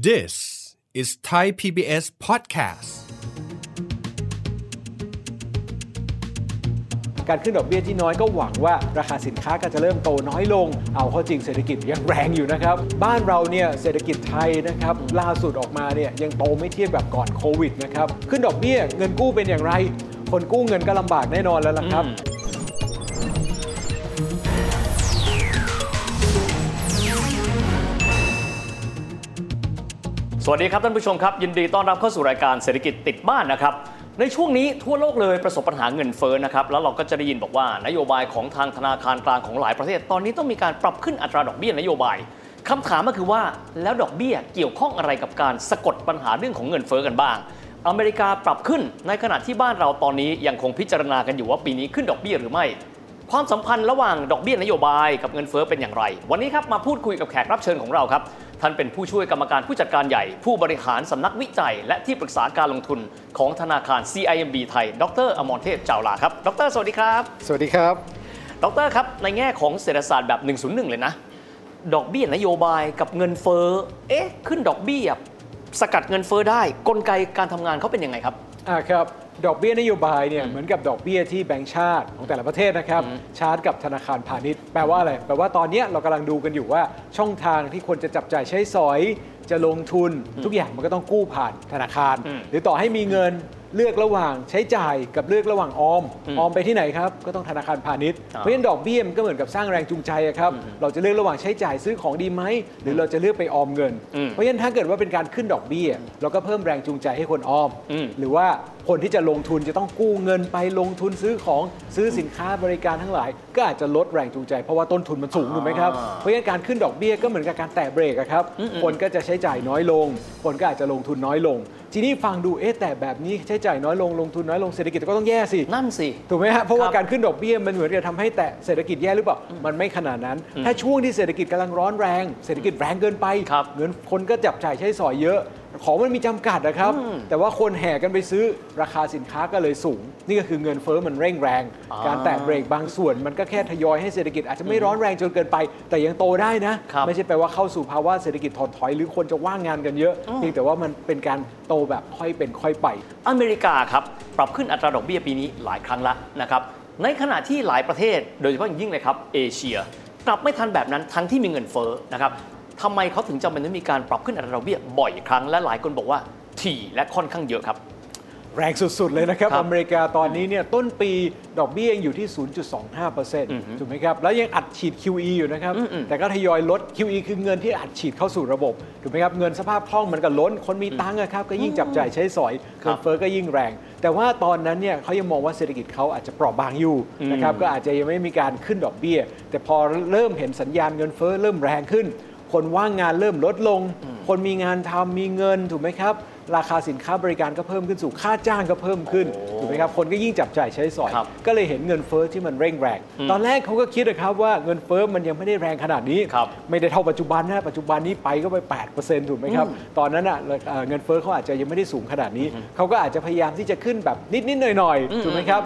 This is Thai PBS podcast การขึ้นดอกเบี้ยที่น้อยก็หวังว่าราคาสินค้าก็จะเริ่มโตน้อยลงเอาเข้าจริงเศรษฐกิจยังแรงอยู่นะครับบ้านเราเนี่ยเศรษฐกิจไทยนะครับล่าสุดออกมาเนี่ยยังโตไม่เทียบแบบก่อนโควิดนะครับขึ้นดอกเบี้ยเงินกู้เป็นอย่างไรคนกู้เงินก็ลำบากแน่นอนแล้วล่ะครับสวัสดีครับท่านผู้ชมครับยินดีต้อนรับเข้าสู่รายการเศรษฐกิจติดบ้านนะครับในช่วงนี้ทั่วโลกเลยประสบปัญหาเงินเฟ้อนะครับแล้วเราก็จะได้ยินบอกว่านโยบายของทางธนาคารกลางของหลายประเทศตอนนี้ต้องมีการปรับขึ้นอัตราดอกเบี้ยนโยบายคำถามก็คือว่าแล้วดอกเบี้ยเกี่ยวข้องอะไรกับการสะกดปัญหาเรื่องของเงินเฟ้อกันบ้างอเมริกาปรับขึ้นในขณะที่บ้านเราตอนนี้ยังคงพิจารณากันอยู่ว่าปีนี้ขึ้นดอกเบี้ยหรือไม่ความสัมพันธ์ระหว่างดอกเบี้ยนโยบายกับเงินเฟ้อเป็นอย่างไรวันนี้ครับมาพูดคุยกับแขกรับเชิญของเราครับท่านเป็นผู้ช่วยกรรมการผู้จัดการใหญ่ผู้บริหารสำนักวิจัยและที่ปรึกษาการลงทุนของธนาคาร CIMB ไทยดร.อมรเทพเจ้าลาครับดร.สวัสดีครับสวัสดีครับดร.ครับในแง่ของเศรษฐศาสตร์แบบ101เลยนะดอกเบี้ยนโยบายกับเงินเฟ้อขึ้นดอกเบี้ยสกัดเงินเฟ้อได้กลไกการทำงานเขาเป็นยังไงครับครับดอกเบี้ยนโยบายเนี่ยเหมือนกับดอกเบี้ยที่แบงก์ชาติของแต่ละประเทศนะครับชาร์จกับธนาคารพาณิชย์แปลว่าอะไรแปลว่าตอนนี้เรากำลังดูกันอยู่ว่าช่องทางที่คนจะจับจ่ายใช้สอยจะลงทุนทุกอย่างมันก็ต้องกู้ผ่านธนาคารหรือต่อให้มีเงินเลือกระหว่างใช้จ่ายกับเลือกระหว่างออมไปที่ไหนครับก็ต้องธนาคารพาณิชย์เพราะฉะนั้นดอกเบี้ยมันก็เหมือนกับสร้างแรงจูงใจครับเราจะเลือกระหว่างใช้จ่ายซื้อของดีไหมหรือเราจะเลือกไปออมเงินเพราะฉะนั้นถ้าเกิดว่าเป็นการขึ้นดอกเบี้ยเราก็เพิ่มแรงจูงใจให้คนออมหรือว่าคนที่จะลงทุนจะต้องกู้เงินไปลงทุนซื้อของซื้อสินค้าบริการทั้งหลายก็อาจจะลดแรงจูงใจเพราะว่าต้นทุนมันสูงถูกไหมครับเพราะฉะนั้นการขึ้นดอกเบี้ยก็เหมือนกับการแตะเบรกครับคนก็จะใช้จ่ายน้อยลงคนก็อาจจะลงทุนน้อยลงทีนี้ฟังดูแต่แบบนี้ใช้จ่ายน้อยลงลงทุนน้อยลงเศรษฐกิจก็ต้องแย่สินั่นสิถูกไหมฮะเพราะว่าการขึ้นดอกเบี้ยมันเหมือนจะทำให้แต่เศรษฐกิจแย่หรือเปล่ามันไม่ขนาดนั้นถ้าช่วงที่เศรษฐกิจกำลังร้อนแรงเศรษฐกิจแรงเกินไปเงินคนก็จับจ่ายใช้สอยเยอะของมันมีจำกัดนะครับแต่ว่าคนแห่กันไปซื้อราคาสินค้าก็เลยสูงนี่ก็คือเงินเฟ้อมันเร่งแรงการแตะเบรกบางส่วนมันก็แค่ทยอยให้เศรษฐกิจอาจจะไม่ร้อนแรงจนเกินไปแต่ยังโตได้นะไม่ใช่แปลว่าเข้าสู่ภาวะเศรษฐกิจถดถอยหรือคนจะว่างงานกันเยอะเพียงแต่ว่ามันเป็นการโตแบบค่อยเป็นค่อยไปอเมริกาครับปรับขึ้นอัตราดอกเบี้ยปีนี้หลายครั้งละนะครับในขณะที่หลายประเทศโดยเฉพาะอย่างยิ่งเลยครับเอเชียกลับไม่ทันแบบนั้นทั้งที่มีเงินเฟ้อนะครับทำไมเขาถึงจำเป็นต้องมีการปรับขึ้นอัตราดอกเบี้ยบ่อยครั้งและหลายคนบอกว่าถี่และค่อนข้างเยอะครับแรงสุดๆเลยนะครับอเมริกาตอนนี้เนี่ยต้นปีดอกเบี้ยยังอยู่ที่ 0.25% ถูกไหมครับแล้วยังอัดฉีด QE อยู่นะครับแต่ก็ทยอยลด QE คือเงินที่อัดฉีดเข้าสู่ระบบถูกไหมครับเงินสภาพคล่องมันก็ล้นคนมีตังค์ครับก็ยิ่งจับจ่ายใช้สอยเงินเฟ้อก็ยิ่งแรงแต่ว่าตอนนั้นเนี่ยเขายังมองว่าเศรษฐกิจเขาอาจจะเปราะบางอยู่นะครับก็อาจจะยังไม่มีการขึ้นดอกเบี้ยแต่พอเริ่มเห็นสัญญาณเงินเฟ้อเริ่มแรงขึ้นคนว่างงานเริ่มลดลงคนมีงานทำมีเงินถูกไหมครับราคาสินค้าบริการก็เพิ่มขึ้นสู่ค่าจ้างก็เพิ่มขึ้นถูกไหมครับคนก็ยิ่งจับจ่ายใช้สอยก็เลยเห็นเงินเฟ้อที่มันเร่งแรงตอนแรกเขาก็คิดนะครับว่าเงินเฟ้อมันยังไม่ได้แรงขนาดนี้ไม่ได้เท่าปัจจุบันนะปัจจุบันนี้ไปก็ไป 8% ถูกไหมครับตอนนั้นเงินเฟ้อเขาอาจจะยังไม่ได้สูงขนาดนี้เขาก็อาจจะพยายามที่จะขึ้นแบบนิดๆหน่อยๆถูกไหมครับ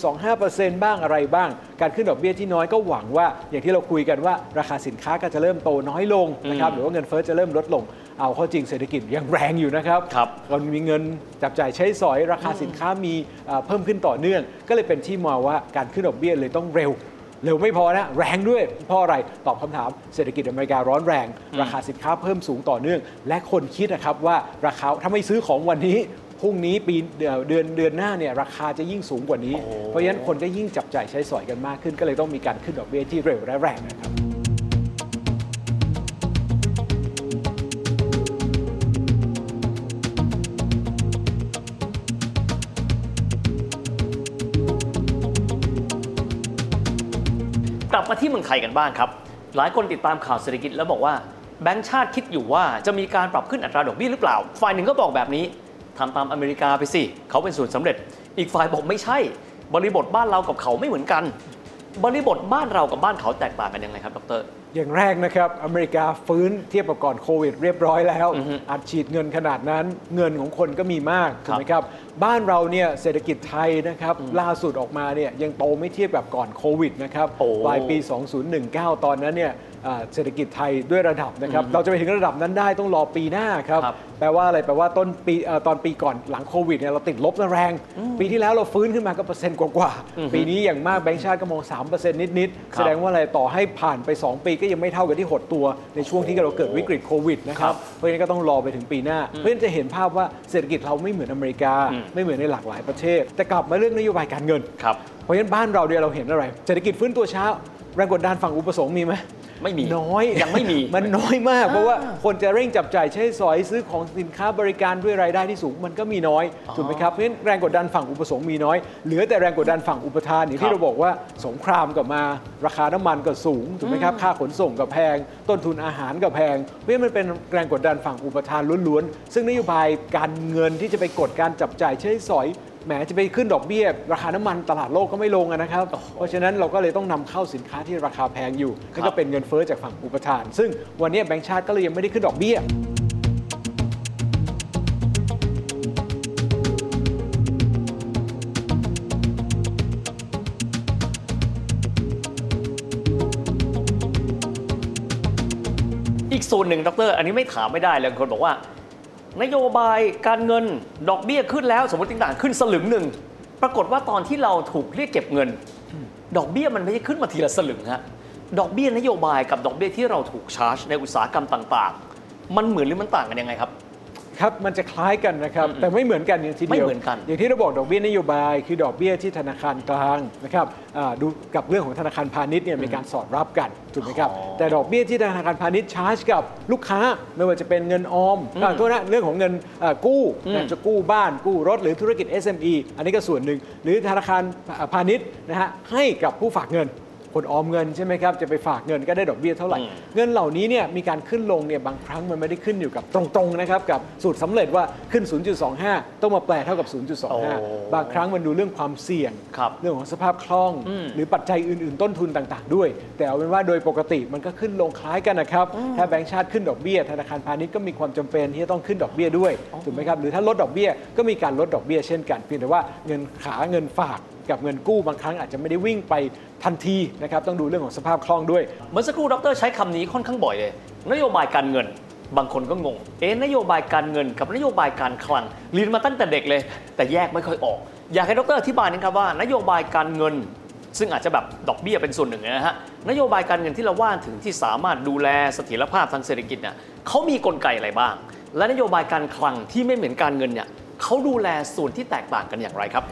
0.25% บ้างอะไรบ้างการขึ้นดอกเบี้ยที่น้อยก็หวังว่าอย่างที่เราคุยกันว่าราคาสินค้าก็จะเริ่มโตน้อยลงนะครับหรือว่าเงินเฟ้อจะเริ่มลดลงเอาเข้าจริงเศรษฐกิจยังแรงอยู่นะครับคนมีเงินจับจ่ายใช้สอยราคาสินค้ามีเพิ่มขึ้นต่อเนื่องก็เลยเป็นที่มาว่าการขึ้นดอกเบี้ยเลยต้องเร็วไม่พอนะแรงด้วยเพราะอะไรตอบคำถามเศรษฐกิจอเมริการ้อนแรงราคาสินค้าเพิ่มสูงต่อเนื่องและคนคิดนะครับว่าราคาถ้าไม่ซื้อของวันนี้พรุ่งนี้ปีเดือนหน้าเนี่ยราคาจะยิ่งสูงกว่านี้เพราะฉะนั้นคนก็ยิ่งจับจ่ายใช้สอยกันมากขึ้นก็เลยต้องมีการขึ้นดอกเบี้ยที่เร็วและแรงนะครับกลับมาที่เมืองไทยกันบ้างครับหลายคนติดตามข่าวเศรษฐกิจแล้วบอกว่าแบงก์ชาติคิดอยู่ว่าจะมีการปรับขึ้นอัตราดอกเบี้ยหรือเปล่าฝ่ายหนึ่งก็บอกแบบนี้ทำตามอเมริกาไปสิเขาเป็นสูตรสำเร็จอีกฝ่ายบอกไม่ใช่บริบทบ้านเรากับเขาไม่เหมือนกันบริบทบ้านเรากับบ้านเขาแตกต่างกันยังไงครับดร.อย่างแรกนะครับอเมริกาฟื้นเทียบกับก่อนโควิดเรียบร้อยแล้วอัดฉีดเงินขนาดนั้นเงินของคนก็มีมากถูกไหมครับบ้านเราเนี่ยเศรษฐกิจไทยนะครับล่าสุดออกมาเนี่ยยังโตไม่เทียบกับก่อนโควิดนะครับปลายปี 2019 ตอนนั้นเนี่ย เศรษฐกิจไทยด้วยระดับนะครับเราจะไปถึงระดับนั้นได้ต้องรอปีหน้าครับแปลว่าอะไรแปลว่าต้นปีตอนปีก่อนหลังโควิดเนี่ยเราติดลบแรงปีที่แล้วเราฟื้นขึ้นมาก็เปอร์เซ็นต์กว่าปีนี้อย่างมากแบงก์ชาติก็มอง 3% นิดๆแสดงว่าอะไรต่อให้ผ่านไป2ปีก็ยังไม่เท่ากับที่หดตัวในช่วงที่เราเกิดวิกฤตโควิดนะครับเพราะฉะนั้นก็ต้องรอไปถึงปีหน้าเพื่อจะเห็นภาพว่าเศรษฐกิจเราไม่เหมือนอเมริกาไม่เหมือนในหลากหลายประเทศแต่กลับมาเรื่องนโยบายการเงินเพราะฉะนั้นบ้านเราเนี่ยเราเห็นอะไรเศรษฐกิจฟื้นตัวช้าแรงกดดันฝั่งอุปสงค์มีไหมไม่มีน้อยยังไม่มีมันน้อยมากเพราะว่าคนจะเร่งจับจ่ายใช้สอยซื้อของสินค้าบริการด้วยรายได้ที่สูงมันก็มีน้อยถูกไหมครับเพราะฉะนั้นแรงกดดันฝั่งอุปสงค์มีน้อยเหลือแต่แรงกดดันฝั่งอุปทานอย่างที่เราบอกว่าสงครามกลับมาราคาน้ำมันก็สูงถูกไหมครับค่าขนส่งก็แพงต้นทุนอาหารก็แพงเพราะฉะนั้นมันเป็นแรงกดดันฝั่งอุปทานล้วนๆซึ่งนโยบายการเงินที่จะไปกดการจับจ่ายใช้สอยแหมจะไปขึ้นดอกเบี้ยราคาน้ำมันตลาดโลกก็ไม่ลงนะครับเพราะฉะนั้นเราก็เลยต้องนำเข้าสินค้าที่ราคาแพงอยู่นั่นก็เป็นเงินเฟ้อจากฝั่งอุปทานซึ่งวันนี้แบงก์ชาติก็เลยยังไม่ได้ขึ้นดอกเบี้ยอีกส่วนหนึ่งดรอันนี้ไม่ถามไม่ได้เลยคนบอกว่านโยบายการเงินดอกเบี้ยขึ้นแล้วสมมติต่างๆขึ้นสลึงหนึ่งปรากฏว่าตอนที่เราถูกเรียกเก็บเงินดอกเบี้ยมันไม่ได้ขึ้นมาทีละสลึงฮะดอกเบี้ยนโยบายกับดอกเบี้ยที่เราถูกชาร์จในอุตสาหกรรมต่างๆมันเหมือนหรือมันต่างกันยังไงครับครับมันจะคล้ายกันนะครับแต่ไม่เหมือนกันอย่างที่เดียวอย่างที่เราบอกดอกเบี้ยนโยบายคือดอกเบี้ยที่ธนาคารกลางนะครับดูกับเรื่องของธนาคารพาณิชย์เนี่ยมีการสอดรับกันถูกไหมครับแต่ดอกเบี้ยที่ธนาคารพาณิชย์ชาร์จกับลูกค้าไม่ว่าจะเป็นเงินออมก็เรื่องของเงินกู้จะกู้บ้านกู้รถหรือธุรกิจ SME อันนี้ก็ส่วนหนึ่งหรือธนาคารพาณิชย์นะฮะให้กับผู้ฝากเงินคนออมเงินใช่ไหมครับจะไปฝากเงินก็ได้ดอกเบี้ยเท่าไหร่เงินเหล่านี้เนี่ยมีการขึ้นลงเนี่ยบางครั้งมันไม่ได้ขึ้นอยู่กับตรงๆนะครับกับสูตรสำเร็จว่าขึ้น 0.25 ต้องมาแปลเท่ากับ 0.25 บางครั้งมันดูเรื่องความเสี่ยงเรื่องของสภาพคล่องหรือปัจจัยอื่นๆต้นทุนต่างๆด้วยแต่เอาเป็นว่าโดยปกติมันก็ขึ้นลงคล้ายกันนะครับถ้าแบงก์ชาติขึ้นดอกเบี้ยธนาคารพาณิชย์ก็มีความจำเป็นที่จะต้องขึ้นดอกเบี้ยด้วยถูกไหมครับหรือถ้าลดดอกเบี้ยก็มีการลดดอกเบี้ยเช่นกันเพียงแต่ว่าเงินขาเงินฝากกับเงินกู้บางครั้งอาจจะไม่ได้วิ่งไปทันทีนะครับต้องดูเรื่องของสภาพคล่องด้วยเมื่อสักครู่ดร.ใช้คำนี้ค่อนข้างบ่อยเลยนโยบายการเงินบางคนก็งงนโยบายการเงินกับนโยบายการคลังเรียนมาตั้งแต่เด็กเลยแต่แยกไม่ค่อยออกอยากให้ดร.อธิบายนะครับว่านโยบายการเงินซึ่งอาจจะแบบดอกเบี้ยเป็นส่วนหนึ่งนะฮะนโยบายการเงินที่เราว่าถึงที่สามารถดูแลเสถียรภาพทางเศรษฐกิจเนี่ยเขามีกลไกอะไรบ้างและนโยบายการคลังที่ไม่เหมือนการเงินเนี่ยเขาดูแลส่วนที่แตกต่างกันอย่างไรครับ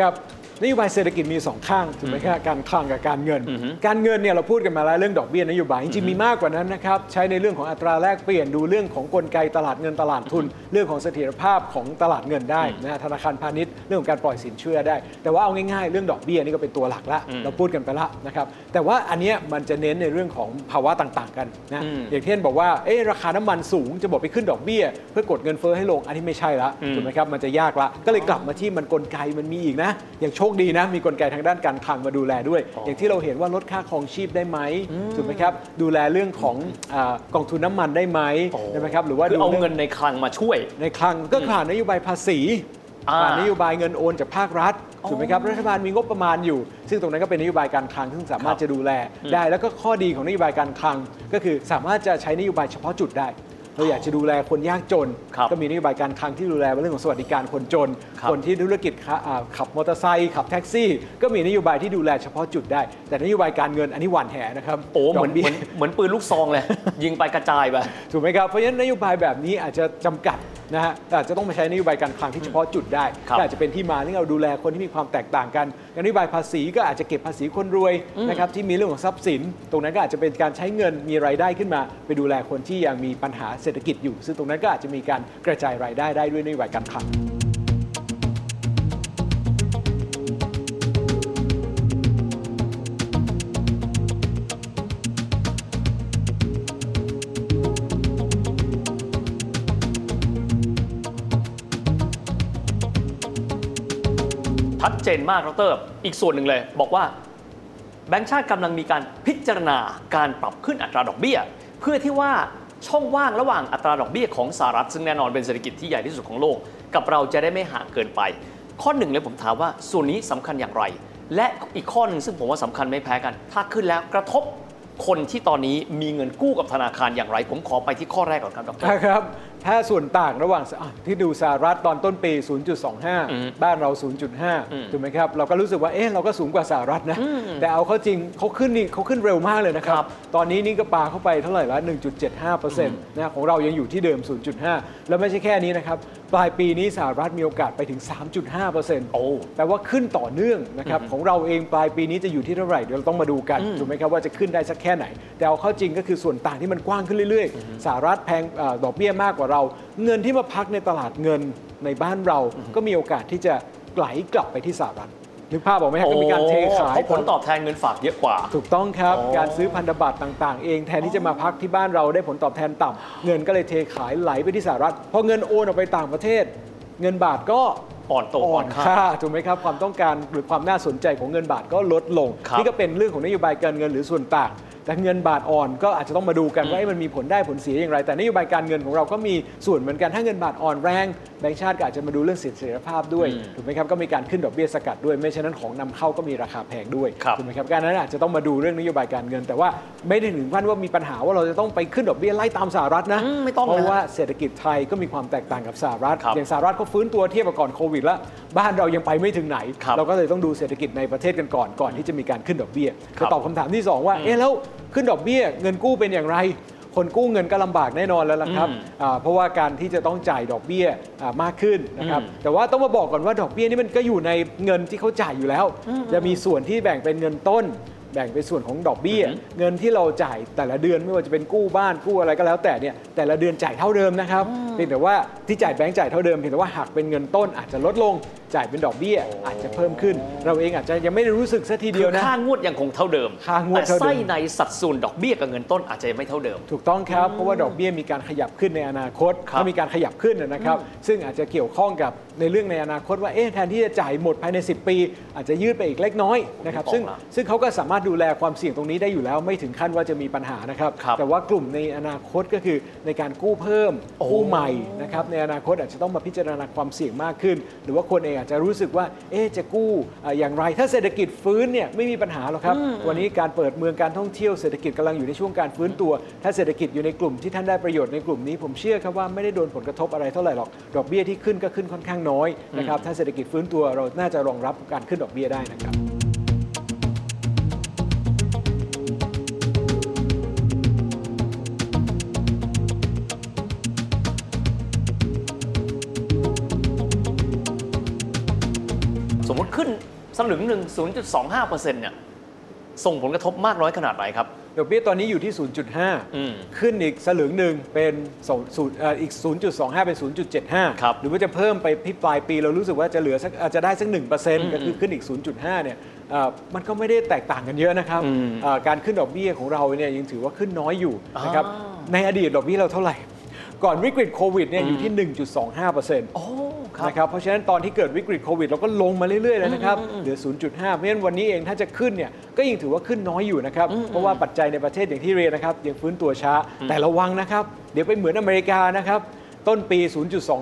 ครับนโยบายเศรษฐกิจมี2ข้างถูกไหมครับการคลังกับการเงินการเงินเนี่ยเราพูดกันมาแล้วเรื่องดอกเบี้ยนโยบายจริงๆมีมากกว่านั้นนะครับใช้ในเรื่องของอัตราแลกเปลี่ยนดูเรื่องของกลไกตลาดเงินตลาดทุนเรื่องของเสถียรภาพของตลาดเงินได้นะธนาคารพาณิชย์เรื่องของการปล่อยสินเชื่อได้แต่ว่าเอาง่ายๆเรื่องดอกเบี้ยนี่ก็เป็นตัวหลักละเราพูดกันไปละนะครับแต่ว่าอันนี้มันจะเน้นในเรื่องของภาวะต่างๆกันนะอย่างเช่นบอกว่าราคาน้ำมันสูงจะบอกไปขึ้นดอกเบี้ยเพื่อกดเงินเฟ้อให้ลงอันนี้ไม่ใช่ละถูกไหมครับมันจะยากละก็เลยกลับมาที่มันกลไกมันมีอีกนะอย่างโชคดีนะมีกลไกทางด้านการคลังมาดูแลด้วย อย่างที่เราเห็นว่าลดค่าครองชีพได้ไหมถูกไหมครับดูแลเรื่องของกองทุนน้ำมันได้ไหมใช่ไหมครับหรือว่าเอาเงินในคลังมาช่วยในคลังก็ผ่านนโยบายภาษีผ่านนโยบายเงินโอนจากภาครัฐถูกไหมครับรัฐบาลมีงบประมาณอยู่ซึ่งตรงนั้นก็เป็นนโยบายการคลังซึ่งสามารถจะดูแลได้แล้วก็ข้อดีของนโยบายการคลังก็คือสามารถจะใช้นโยบายเฉพาะจุดได้เราอยากจะดูแลคนยากจนก็มีนโยบายการคลังที่ดูแลเรื่องของสวัสดิการคนจนคนที่ธุรกิจขับมอเตอร์ไซค์ขับแท็กซี่ก็มีนโยบายที่ดูแลเฉพาะจุดได้แต่นโยบายการเงินอันนี้หวานแหนะครับโอ้เหมือนปืนลูกซองเลย ยิงไปกระจายไปถูกไหมครับเพราะฉะนั้นนโยบายแบบนี้อาจจะจำกัดนะฮะอาจจะต้องไปใช้นโยบายการคลังที่เฉพาะจุดได้อาจจะเป็นที่มาที่เราดูแลคนที่มีความแตกต่างกันนโยบายภาษีก็อาจจะเก็บภาษีคนรวยนะครับที่มีเรื่องของทรัพย์สินตรงนั้นก็อาจจะเป็นการใช้เงินมีรายได้ขึ้นมาไปดูแลคนที่ยังมีปัญหาเศรษฐกิจอยู่ซึ่งตรงนั้นก็อาจจะมีการกระจายรายได้ได้ด้วยนโยบายการคลังชัดเจนมากดร.อีกส่วนหนึ่งเลยบอกว่าแบงก์ชาติกำลังมีการพิจารณาการปรับขึ้นอัตราดอกเบี้ยเพื่อที่ว่าช่องว่างระหว่างอัตราดอกเบี้ยของสหรัฐซึ่งแน่นอนเป็นเศรษฐกิจที่ใหญ่ที่สุดของโลกกับเราจะได้ไม่ห่างเกินไปข้อหนึ่งเลยผมถามว่าส่วนนี้สำคัญอย่างไรและอีกข้อหนึ่งซึ่งผมว่าสำคัญไม่แพ้กันถ้าขึ้นแล้วกระทบ คนที่ตอนนี้มีเงินกู้กับธนาคารอย่างไรผมขอไปที่ข้อแรกก่อนครับดร.ครับถ้าส่วนต่างระหว่างที่ดูสหรัฐตอนต้นปี 0.25 บ้านเรา 0.5 ถูกไหมครับเราก็รู้สึกว่าเอ๊ะเราก็สูงกว่าสหรัฐนะแต่เอาเข้าจริงเขาขึ้นเร็วมากเลยนะครับตอนนี้นี่ก็ปาเข้าไปเท่าไหร่ละ 1.75% นะของเรายังอยู่ที่เดิม 0.5 แล้วไม่ใช่แค่นี้นะครับปลายปีนี้สหรัฐมีโอกาสไปถึง 3.5% โอ้แปลว่าขึ้นต่อเนื่องนะครับของเราเองปลายปีนี้จะอยู่ที่เท่าไหร่เดี๋ยวเราต้องมาดูกันถูกไหมครับว่าจะขึ้นได้สักแค่ไหนแต่เอาเข้าจริงก็คือส่วนต่างที่มันกว้างขึ้นเรื่อยๆสหรัฐแพงดอกเบี้ยมากกว่าเราเงินที่มาพักในตลาดเงินในบ้านเราก็มีโอกาสที่จะไหลกลับไปที่สหรัฐนึกภาพบอกไหมครับก็มีการเทขายผลตอบแทนเงินฝากเยอะกว่าถูกต้องครับการซื้อพันธบัตรต่างๆเองแทนที่จะมาพักที่บ้านเราได้ผลตอบแทนต่ำเงินก็เลยเทขายไหลไปที่สหรัฐพอเงินโอนออกไปต่างประเทศเงินบาทก็อ่อนค่าถูกไหมครับความต้องการหรือความน่าสนใจของเงินบาทก็ลดลงนี่ก็เป็นเรื่องของนโยบายการเงินหรือส่วนต่างแต่เงินบาทอ่อนก็อาจจะต้องมาดูกันว่ามันมีผลได้ผลเสียอย่างไรแต่นโยบายการเงินของเราก็มีส่วนเหมือนกันถ้าเงินบาทอ่อนแรงแบงก์ชาติก็อาจจะมาดูเรื่องเสถียรภาพด้วยถูกไหมครับก็มีการขึ้นดอกเบี้ยสกัดด้วยไม่เช่นนั้นของนำเข้าก็มีราคาแพงด้วยถูกไหมครับการนั้นอาจจะต้องมาดูเรื่องนโยบายการเงินแต่ว่าไม่ได้ถึงขั้นว่ามีปัญหาว่าเราจะต้องไปขึ้นดอกเบี้ยไล่ตามสหรัฐนะเพราะว่าเศรษฐกิจไทยก็มีความแตกต่างกับสหรัฐอย่างสหรัฐเขาฟื้นตัวเทียบกับก่อนโควิดแล้วบ้านเรายังไปไม่ถึงไหนเราก็เลยต้องดูเศรษฐกิจในประเทศกันก่อนที่จะมีการขึ้นดอกเบี้ยจะตอบคำถามที่2ว่าแล้วขึ้นดอกเบี้ยเงินกู้เป็นอย่างไรคนกู้เงินก็ลำบากแน่นอนแล้วล่ะครับเพราะว่าการที่จะต้องจ่ายดอกเบี้ยมากขึ้นนะครับแต่ว่าต้องมาบอกก่อนว่าดอกเบี้ยนี่มันก็อยู่ในเงินที่เขาจ่ายอยู่แล้วจะมีส่วนที่แบ่งเป็นเงินต้นแบ่งเป็นส่วนของดอกเบี้ยเงินที่เราจ่ายแต่ละเดือนไม่ว่าจะเป็นกู้บ้านกู้อะไรก็แล้วแต่เนี่ยแต่ละเดือนจ่ายเท่าเดิมนะครับเพียงแต่ว่าที่จ่ายแบงก์จ่ายเท่าเดิมเพียงแต่ว่าหักเป็นเงินต้นอาจจะลดลงจ่ายเป็นดอกเบี้ยอาจจะเพิ่มขึ้นเราเองอาจจะยังไม่ได้รู้สึกซะทีเดียวนะค่างวดยังคงเท่าเดิมแต่ไส้ในสัดส่วนดอกเบี้ยกับเงินต้นอาจจะไม่เท่าเดิมถูกต้องครับเพราะว่าดอกเบี้ยมีการขยับขึ้นในอนาคตถ้ามีการขยับขึ้นนะครับซึ่งอาจจะเกี่ยวข้องกับในเรื่องในอนาคตว่าแทนที่จะจ่ายหมดภายใน10 ปีอาจจะยืดไปอีกเล็กน้อยนะครับซึ่งเขาก็สามารถดูแลความเสี่ยงตรงนี้ได้อยู่แล้วไม่ถึงขั้นว่าจะมีปัญหานะครับแต่ว่ากลุ่มในอนาคตก็คือในการกู้เพิ่มกู้ใหม่นะครับในอนาคตอาจจะต้องมาพิจารณาความเสี่ยงมากขึ้นหรือว่าคนอาจจะรู้สึกว่าจะกู้อย่างไรถ้าเศรษฐกิจฟื้นเนี่ยไม่มีปัญหาหรอกครับวันนี้การเปิดเมืองการท่องเที่ยวเศรษฐกิจกำลังอยู่ในช่วงการฟื้นตัวถ้าเศรษฐกิจอยู่ในกลุ่มที่ท่านได้ประโยชน์ในกลุ่มนี้ผมเชื่อครับว่าไม่ได้โดนผลกระทบอะไรเท่าไหร่หรอกดอกเบี้ยที่ขึ้นก็ขึ้นค่อนข้างน้อยนะครับถ้าเศรษฐกิจฟื้นตัวเราน่าจะรองรับการขึ้นดอกเบี้ยได้นะครับขึ้นสลึงหนึ่ง 0.25% เนี่ยส่งผลกระทบมากน้อยขนาดไหนครับดอกเบี้ยตอนนี้อยู่ที่ 0.5 ขึ้นอีกสลึงหนึ่งเป็นอีก 0.25 เป็น 0.75 หรือว่าจะเพิ่มไปที่ปลายปีเรารู้สึกว่าจะเหลืออาจจะได้สัก 1% ก็คือขึ้นอีก 0.5 เนี่ยมันก็ไม่ได้แตกต่างกันเยอะนะครับการขึ้นดอกเบี้ยของเราเนี่ยยังถือว่าขึ้นน้อยอยู่นะครับในอดีตดอกเบี้ยเราเท่าไหร่ก่อนวิกฤตโควิดเนี่ยอยู่ที่ 1.25% นะครับเพราะฉะนั้นตอนที่เกิดวิกฤตโควิดเราก็ลงมาเรื่อยๆแล้วนะครับเหลือ 0.5 เพราะฉะนั้นวันนี้เองถ้าจะขึ้นเนี่ยก็ยังถือว่าขึ้นน้อยอยู่นะครับเพราะว่าปัจจัยในประเทศอย่างที่เรียนนะครับยังฟื้นตัวช้าแต่ระวังนะครับเดี๋ยวไปเหมือนอเมริกานะครับต้นปี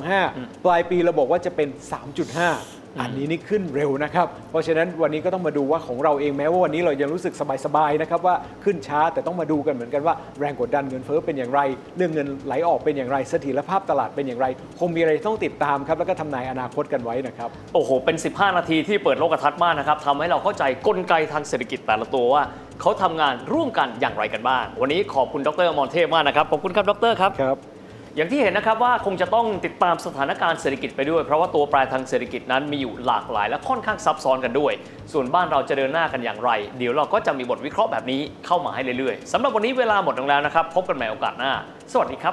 0.25 ปลายปีเราบอกว่าจะเป็น 3.5อันนี้นี่ขึ้นเร็วนะครับเพราะฉะนั้นวันนี้ก็ต้องมาดูว่าของเราเองแม้ว่าวันนี้เรายังรู้สึกสบายๆนะครับว่าขึ้นช้าแต่ต้องมาดูกันเหมือนกันว่าแรงกดดันเงินเฟ้อเป็นอย่างไรเรื่องเงินไหลออกเป็นอย่างไรเสถียรภาพตลาดเป็นอย่างไรคงมีอะไรต้องติดตามครับแล้วก็ทำนายอนาคตกันไว้นะครับโอ้โหเป็น15 นาทีที่เปิดโลกทัศน์มากนะครับทำให้เราเข้าใจกลไกทางเศรษฐกิจแต่ละตัวว่าเขาทำงานร่วมกันอย่างไรกันบ้างวันนี้ขอบคุณดร.อมรเทพมากนะครับขอบคุณครับดร.ครับอย่างที่เห็นนะครับว่าคงจะต้องติดตามสถานการณ์เศรษฐกิจไปด้วยเพราะว่าตัวแปรทางเศรษฐกิจนั้นมีอยู่หลากหลายและค่อนข้างซับซ้อนกันด้วยส่วนบ้านเราจะเดินหน้ากันอย่างไรเดี๋ยวเราก็จะมีบทวิเคราะห์แบบนี้เข้ามาให้เรื่อยๆสำหรับวันนี้เวลาหมดลงแล้วนะครับพบกันใหม่โอกาสหน้าสวัสดีคร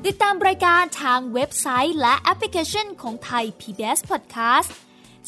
ับติดตามรายการทางเว็บไซต์และแอปพลิเคชันของ Thai PBS Podcast